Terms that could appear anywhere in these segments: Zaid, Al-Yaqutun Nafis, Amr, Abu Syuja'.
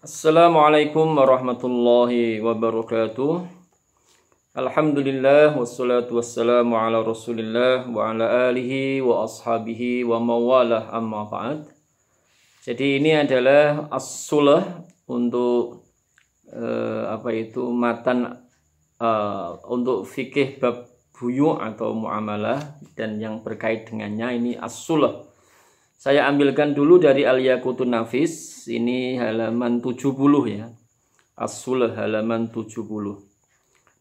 Assalamualaikum warahmatullahi wabarakatuh. Alhamdulillah wassalatu wassalamu ala rasulillah wa ala alihi wa ashabihi wa mawalah amma ba'd. Jadi ini adalah as-sulah untuk matan untuk fikih bab buyu' atau muamalah, dan yang berkait dengannya ini as-sulah. Saya ambilkan dulu dari Al-Yaqutun Nafis, ini halaman 70 ya. As-Sulah halaman 70.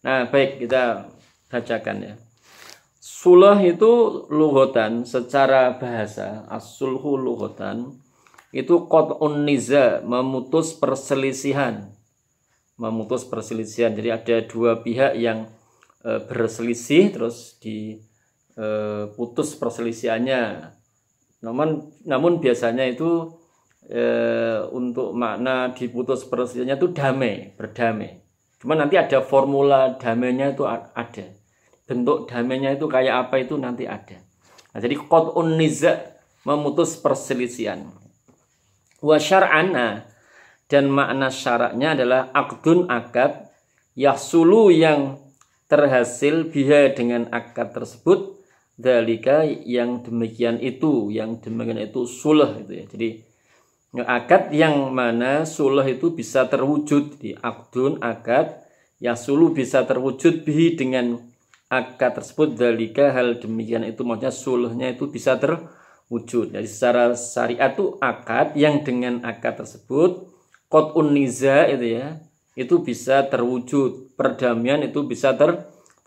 Nah, baik, kita bacakan ya. Sulah itu lughatan, secara bahasa as-sulhu lughatan itu qat'un niza, memutus perselisihan. Memutus perselisihan. Jadi ada dua pihak yang berselisih terus diputus perselisihannya. Namun biasanya itu untuk makna diputus perselisihannya itu damai, berdamai. Cuma nanti ada formula damainya itu ada. Bentuk damainya itu kayak apa itu nanti ada. Nah, jadi qat'un niza, memutus perselisihan. Wa syar'ana, dan makna syaraknya adalah aqdun akad yahsulu, yang terhasil biha dengan akad tersebut. Dalika, yang demikian itu sulah itu ya. Jadi akad yang mana sulah itu bisa terwujud di akdun akad yang sulu bisa terwujud bihi dengan akad tersebut. Dalika, hal demikian itu, maksudnya sulahnya itu bisa terwujud. Jadi secara syariat itu akad yang dengan akad tersebut qat'un niza itu ya, itu bisa terwujud, perdamaian itu bisa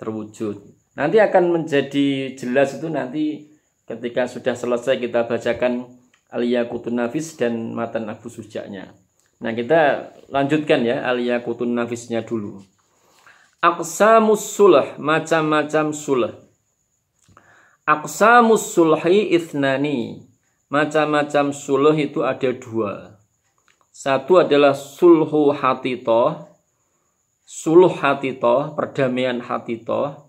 terwujud. Nanti akan menjadi jelas itu nanti ketika sudah selesai kita bacakan Al-Yaqutun Nafis dan matan Abu Syuja'-nya. Nah, kita lanjutkan ya Al-Yaqutun Nafisnya dulu. Aqsamus sulah, macam-macam sulah. Aqsamus sulhi ithnani, macam-macam sulah itu ada dua. Satu adalah sulhu hatitoh, suluh hatitoh, perdamaian hatitoh.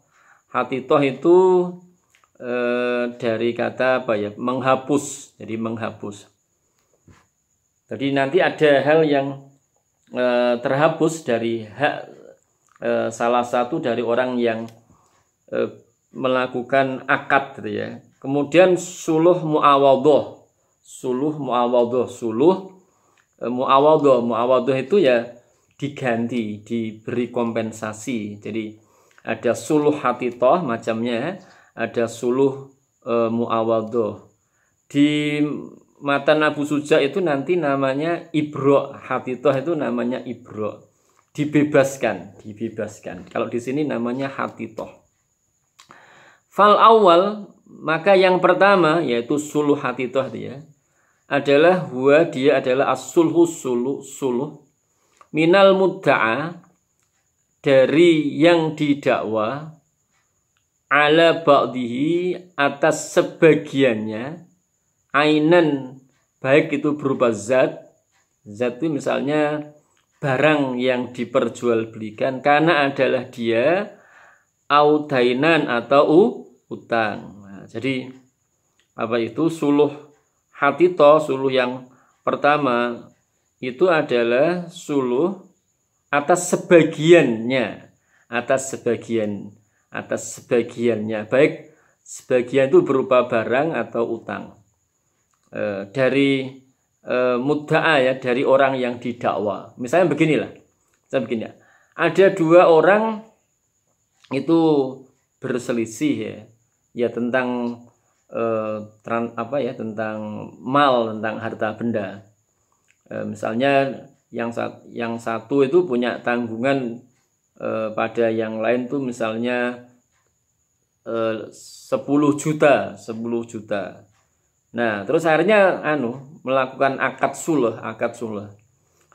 Hatitoh itu dari kata apa ya? Menghapus. Jadi menghapus. Jadi nanti ada hal yang terhapus dari hak salah satu dari orang yang melakukan akad gitu ya. Kemudian suluh mu'awadhah. Suluh mu'awadhah, suluh mu'awadhah. Mu'awadhah itu ya diganti, diberi kompensasi. Jadi ada suluh hatitoh macamnya, ada suluh mu'awadhah. Di matan Abu Syuja' itu nanti namanya ibro', hatitoh itu namanya ibro'. Dibebaskan, dibebaskan. Kalau di sini namanya hatitoh. Fal awal, maka yang pertama yaitu suluh hatitoh dia adalah huwa, dia adalah as-sulhu, suluh minal mudda'a, dari yang didakwa, ala ba'dihi, atas sebagiannya, ainan, baik itu berupa zat itu misalnya barang yang diperjualbelikan karena adalah dia, audainan atau utang. Nah, jadi apa itu suluh hatito? Suluh yang pertama itu adalah suluh atas sebagiannya, atas sebagiannya, baik sebagian itu berupa barang atau utang, dari mudda'a ya, dari orang yang didakwa. Misalnya beginilah, ada dua orang itu berselisih ya, tentang tentang mal, tentang harta benda. Misalnya yang satu itu punya tanggungan pada yang lain tuh misalnya 10 juta. Nah, terus akhirnya melakukan akad sulh.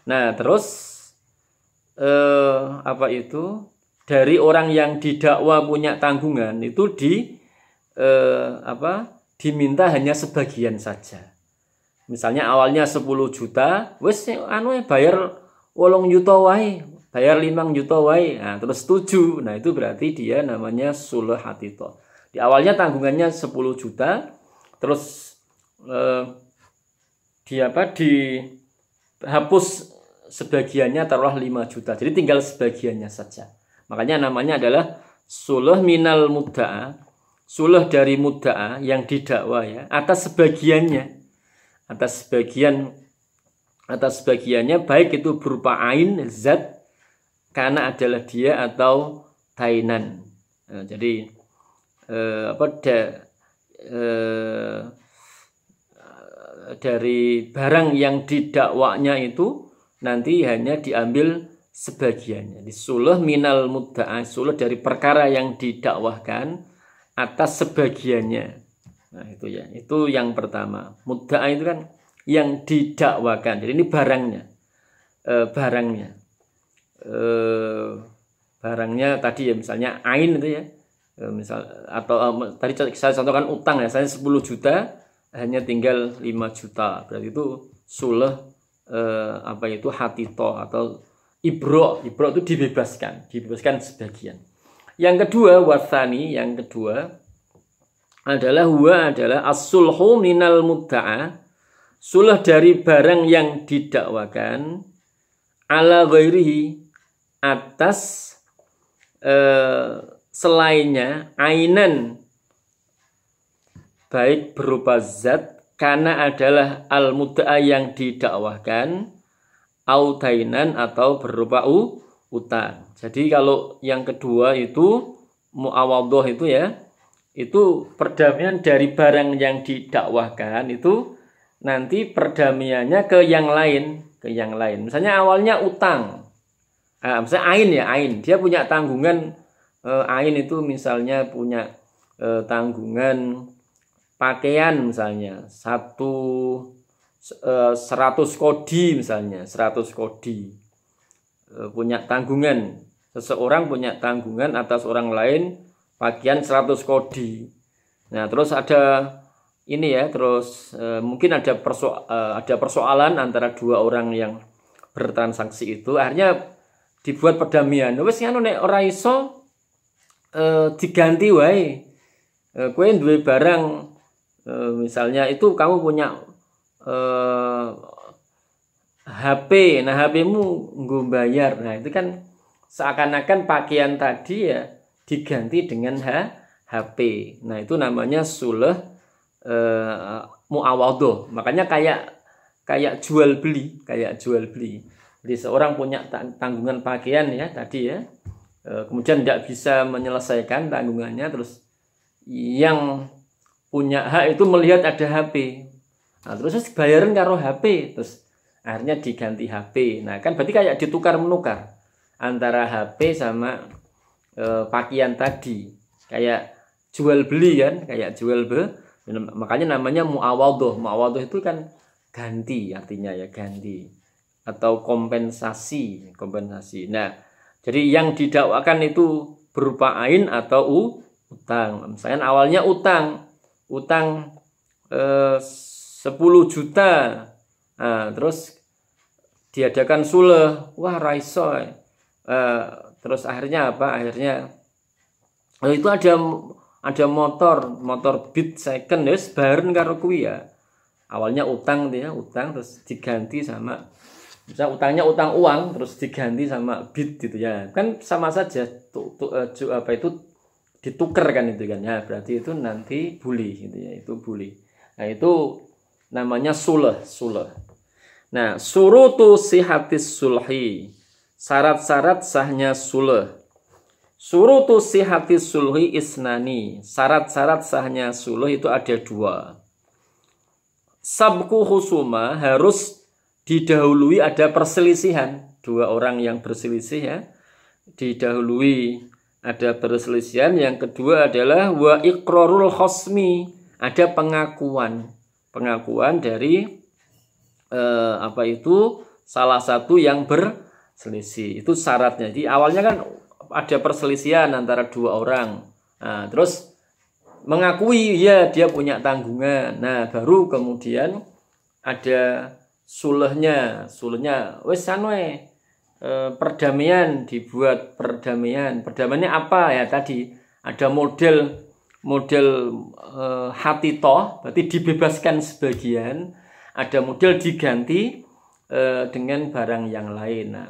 Nah, terus dari orang yang didakwa punya tanggungan itu diminta hanya sebagian saja. Misalnya awalnya 10 juta, wes bayar 8 juta wae, bayar 5 juta wae. Nah, terus setuju. Nah, itu berarti dia namanya suluh hatito. Di awalnya tanggungannya 10 juta, terus dihapus sebagiannya taruhlah 5 juta. Jadi tinggal sebagiannya saja. Makanya namanya adalah suluh minal mudda'a, suluh dari mudda'a yang didakwa ya, atas sebagiannya. Atas sebagiannya baik itu berupa ain, zat, karena adalah dia atau tainan. Nah, jadi dari barang yang didakwanya itu nanti hanya diambil sebagiannya. Suluh minal mudda'a, suluh dari perkara yang didakwahkan atas sebagiannya. Nah, itu ya. Itu yang pertama. Mudda'a itu kan yang didakwakan. Jadi ini barangnya, barangnya tadi ya, misalnya ain itu ya, tadi saya contohkan utang ya, saya 10 juta hanya tinggal 5 juta, berarti itu suluh hatito atau ibro itu dibebaskan sebagian. Yang kedua, wasani, yang kedua adalah huwa adalah as-sulhu minal mudda'a, suluh dari barang yang didakwakan ala ghairihi, atas selainnya, ainan baik berupa zat karena adalah al-mudda'a yang didakwahkan, au tainan atau berupa utang. Jadi kalau yang kedua itu mu'awadhah itu ya, itu perdamaian dari barang yang didakwahkan itu nanti perdamaiannya ke yang lain. Misalnya awalnya utang, misalnya ain, dia punya tanggungan, ain itu misalnya punya tanggungan pakaian misalnya 100 kodi misalnya, 100 kodi, punya tanggungan, seseorang punya tanggungan atas orang lain pakaian 100 kodi. Nah terus ada ini ya, terus mungkin ada persoalan antara dua orang yang bertransaksi itu, akhirnya dibuat perdamaian. Wes ngono nek ora iso diganti wae. Kowe duwe barang misalnya itu kamu punya HP. Nah, HP-mu nggo bayar. Nah, itu kan seakan-akan pakaian tadi ya diganti dengan HP. Nah, itu namanya suluh mu'awadhah. Makanya kayak jual beli, Jadi seorang punya tanggungan pakaian ya tadi ya, kemudian tidak bisa menyelesaikan tanggungannya, terus yang punya hak itu melihat ada HP, nah, terus bayaran karo HP, terus akhirnya diganti HP. Nah kan berarti kayak ditukar menukar antara HP sama pakaian tadi, kayak jual beli kan, makanya namanya mu'awadhah. Mu'awadhah itu kan ganti artinya ya, ganti atau kompensasi. Nah, jadi yang didakwakan itu berupa ain atau utang. Misalnya awalnya utang 10 juta. Nah, terus diadakan suluh, wah raiso. Terus akhirnya apa? Akhirnya itu ada motor Beat second wis bareng karo kuwi ya. Awalnya utang terus diganti sama, misalnya utangnya utang uang terus diganti sama Beat gitu ya. Kan sama saja ditukar kan itu kan. Ya berarti itu nanti bully gitu ya, itu bully. Nah, itu namanya suluh. Nah, surutu sihatis sulhi, syarat-syarat sahnya suluh. Surutu sihati sulhi isnani, syarat-syarat sahnya suluh itu ada 2. Sabku husuma, harus didahului ada perselisihan, 2 orang yang berselisih ya, didahului ada perselisihan. Yang kedua adalah wa iqrarul khosmi, ada pengakuan dari salah satu yang berselisih. Itu syaratnya. Jadi awalnya kan ada perselisihan antara 2 orang. Nah, terus mengakui ya dia punya tanggungan. Nah, baru kemudian ada suluhnya wes sanoe perdamaian, dibuat perdamaian. Perdamaiannya apa ya tadi? Ada model hatito, berarti dibebaskan sebagian, ada model diganti dengan barang yang lain. Nah,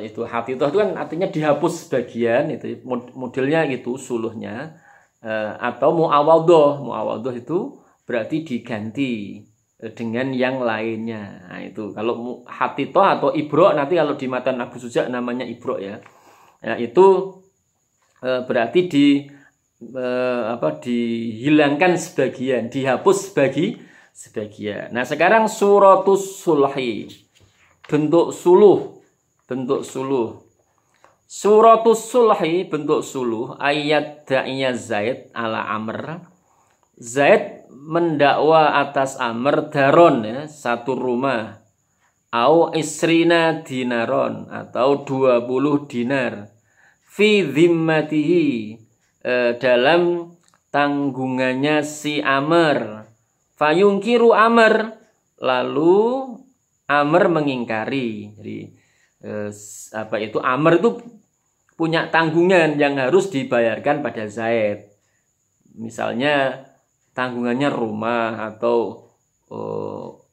itu hati itu kan artinya dihapus sebagian, itu modelnya gitu suluhnya, atau muawadhah itu berarti diganti dengan yang lainnya. Nah, itu kalau hati toh atau ibro, nanti kalau di matan Abu Syuja' namanya ibro ya. Nah, itu berarti dihilangkan sebagian, dihapus sebagian. Nah, sekarang suratus sulhi, bentuk suluh. Suratus sulhi bentuk suluh, ayat da'inya Zaid ala Amr. Zaid mendakwa atas Amr daron ya, satu rumah, au isrina dinaron atau 20 dinar, fi dhimmatihi, dalam tanggungannya si Amr. Fayungkiru Amr, lalu Amr mengingkari. Jadi Amr itu punya tanggungan yang harus dibayarkan pada Zaid. Misalnya tanggungannya rumah atau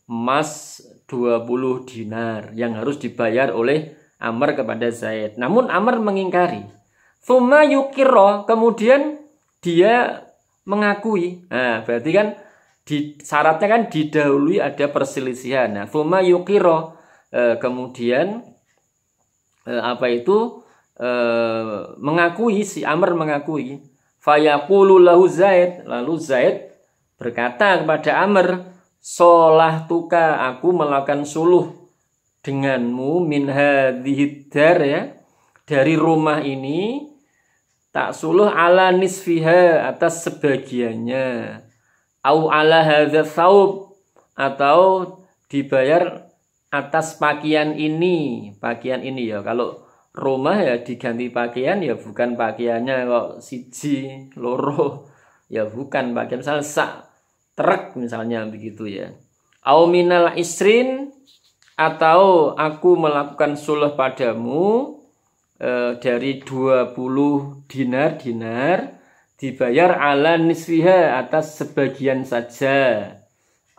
emas 20 dinar yang harus dibayar oleh Amr kepada Zaid. Namun Amr mengingkari. Tsumma yukiro, kemudian dia mengakui. Nah, berarti kan syaratnya kan didahului ada perselisihan. Nah, tsumma yukiro, kemudian mengakui, si Amr mengakui. Fayaqulu lahu Zaid, lalu Zaid berkata kepada Amr, solahtuka, aku melakukan suluh denganmu, min hadhihi dar ya, dari rumah ini, tak suluh ala nisfiha, atas sebagiannya, au ala hadza thawb, atau dibayar atas pakaian ini ya. Kalau rumah ya diganti pakaian ya, bukan pakaiannya kok siji loro ya, bukan pakaian, misalnya sak truk misalnya begitu ya. Au minal isrin, atau aku melakukan suluh padamu dari 20 dinar dibayar ala nisfiha, atas sebagian saja,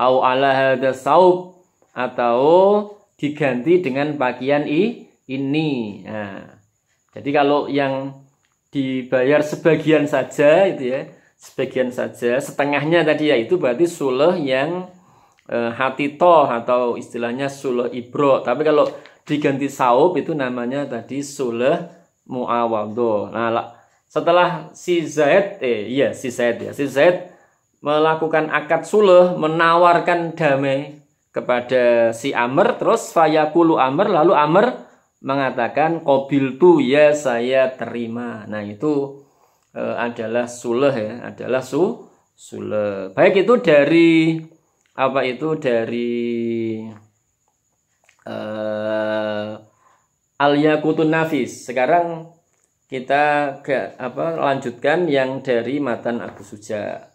au ala hadza saub, atau diganti dengan pakaian ini. Nah, jadi kalau yang dibayar sebagian saja itu ya, sebagian saja, setengahnya tadi ya, itu berarti suluh yang hati toh atau istilahnya suluh ibro. Tapi kalau diganti saub itu namanya tadi suluh muawadhah. Nah, setelah si Zaid melakukan akad suluh, menawarkan damai kepada si Amr, terus fayaqulu Amr, lalu Amr mengatakan qabiltu, ya saya terima. Nah, itu adalah suluh ya, adalah suluh. Baik itu dari Al-Yaqutun Nafis. Sekarang kita lanjutkan yang dari matan Abu Syuja'.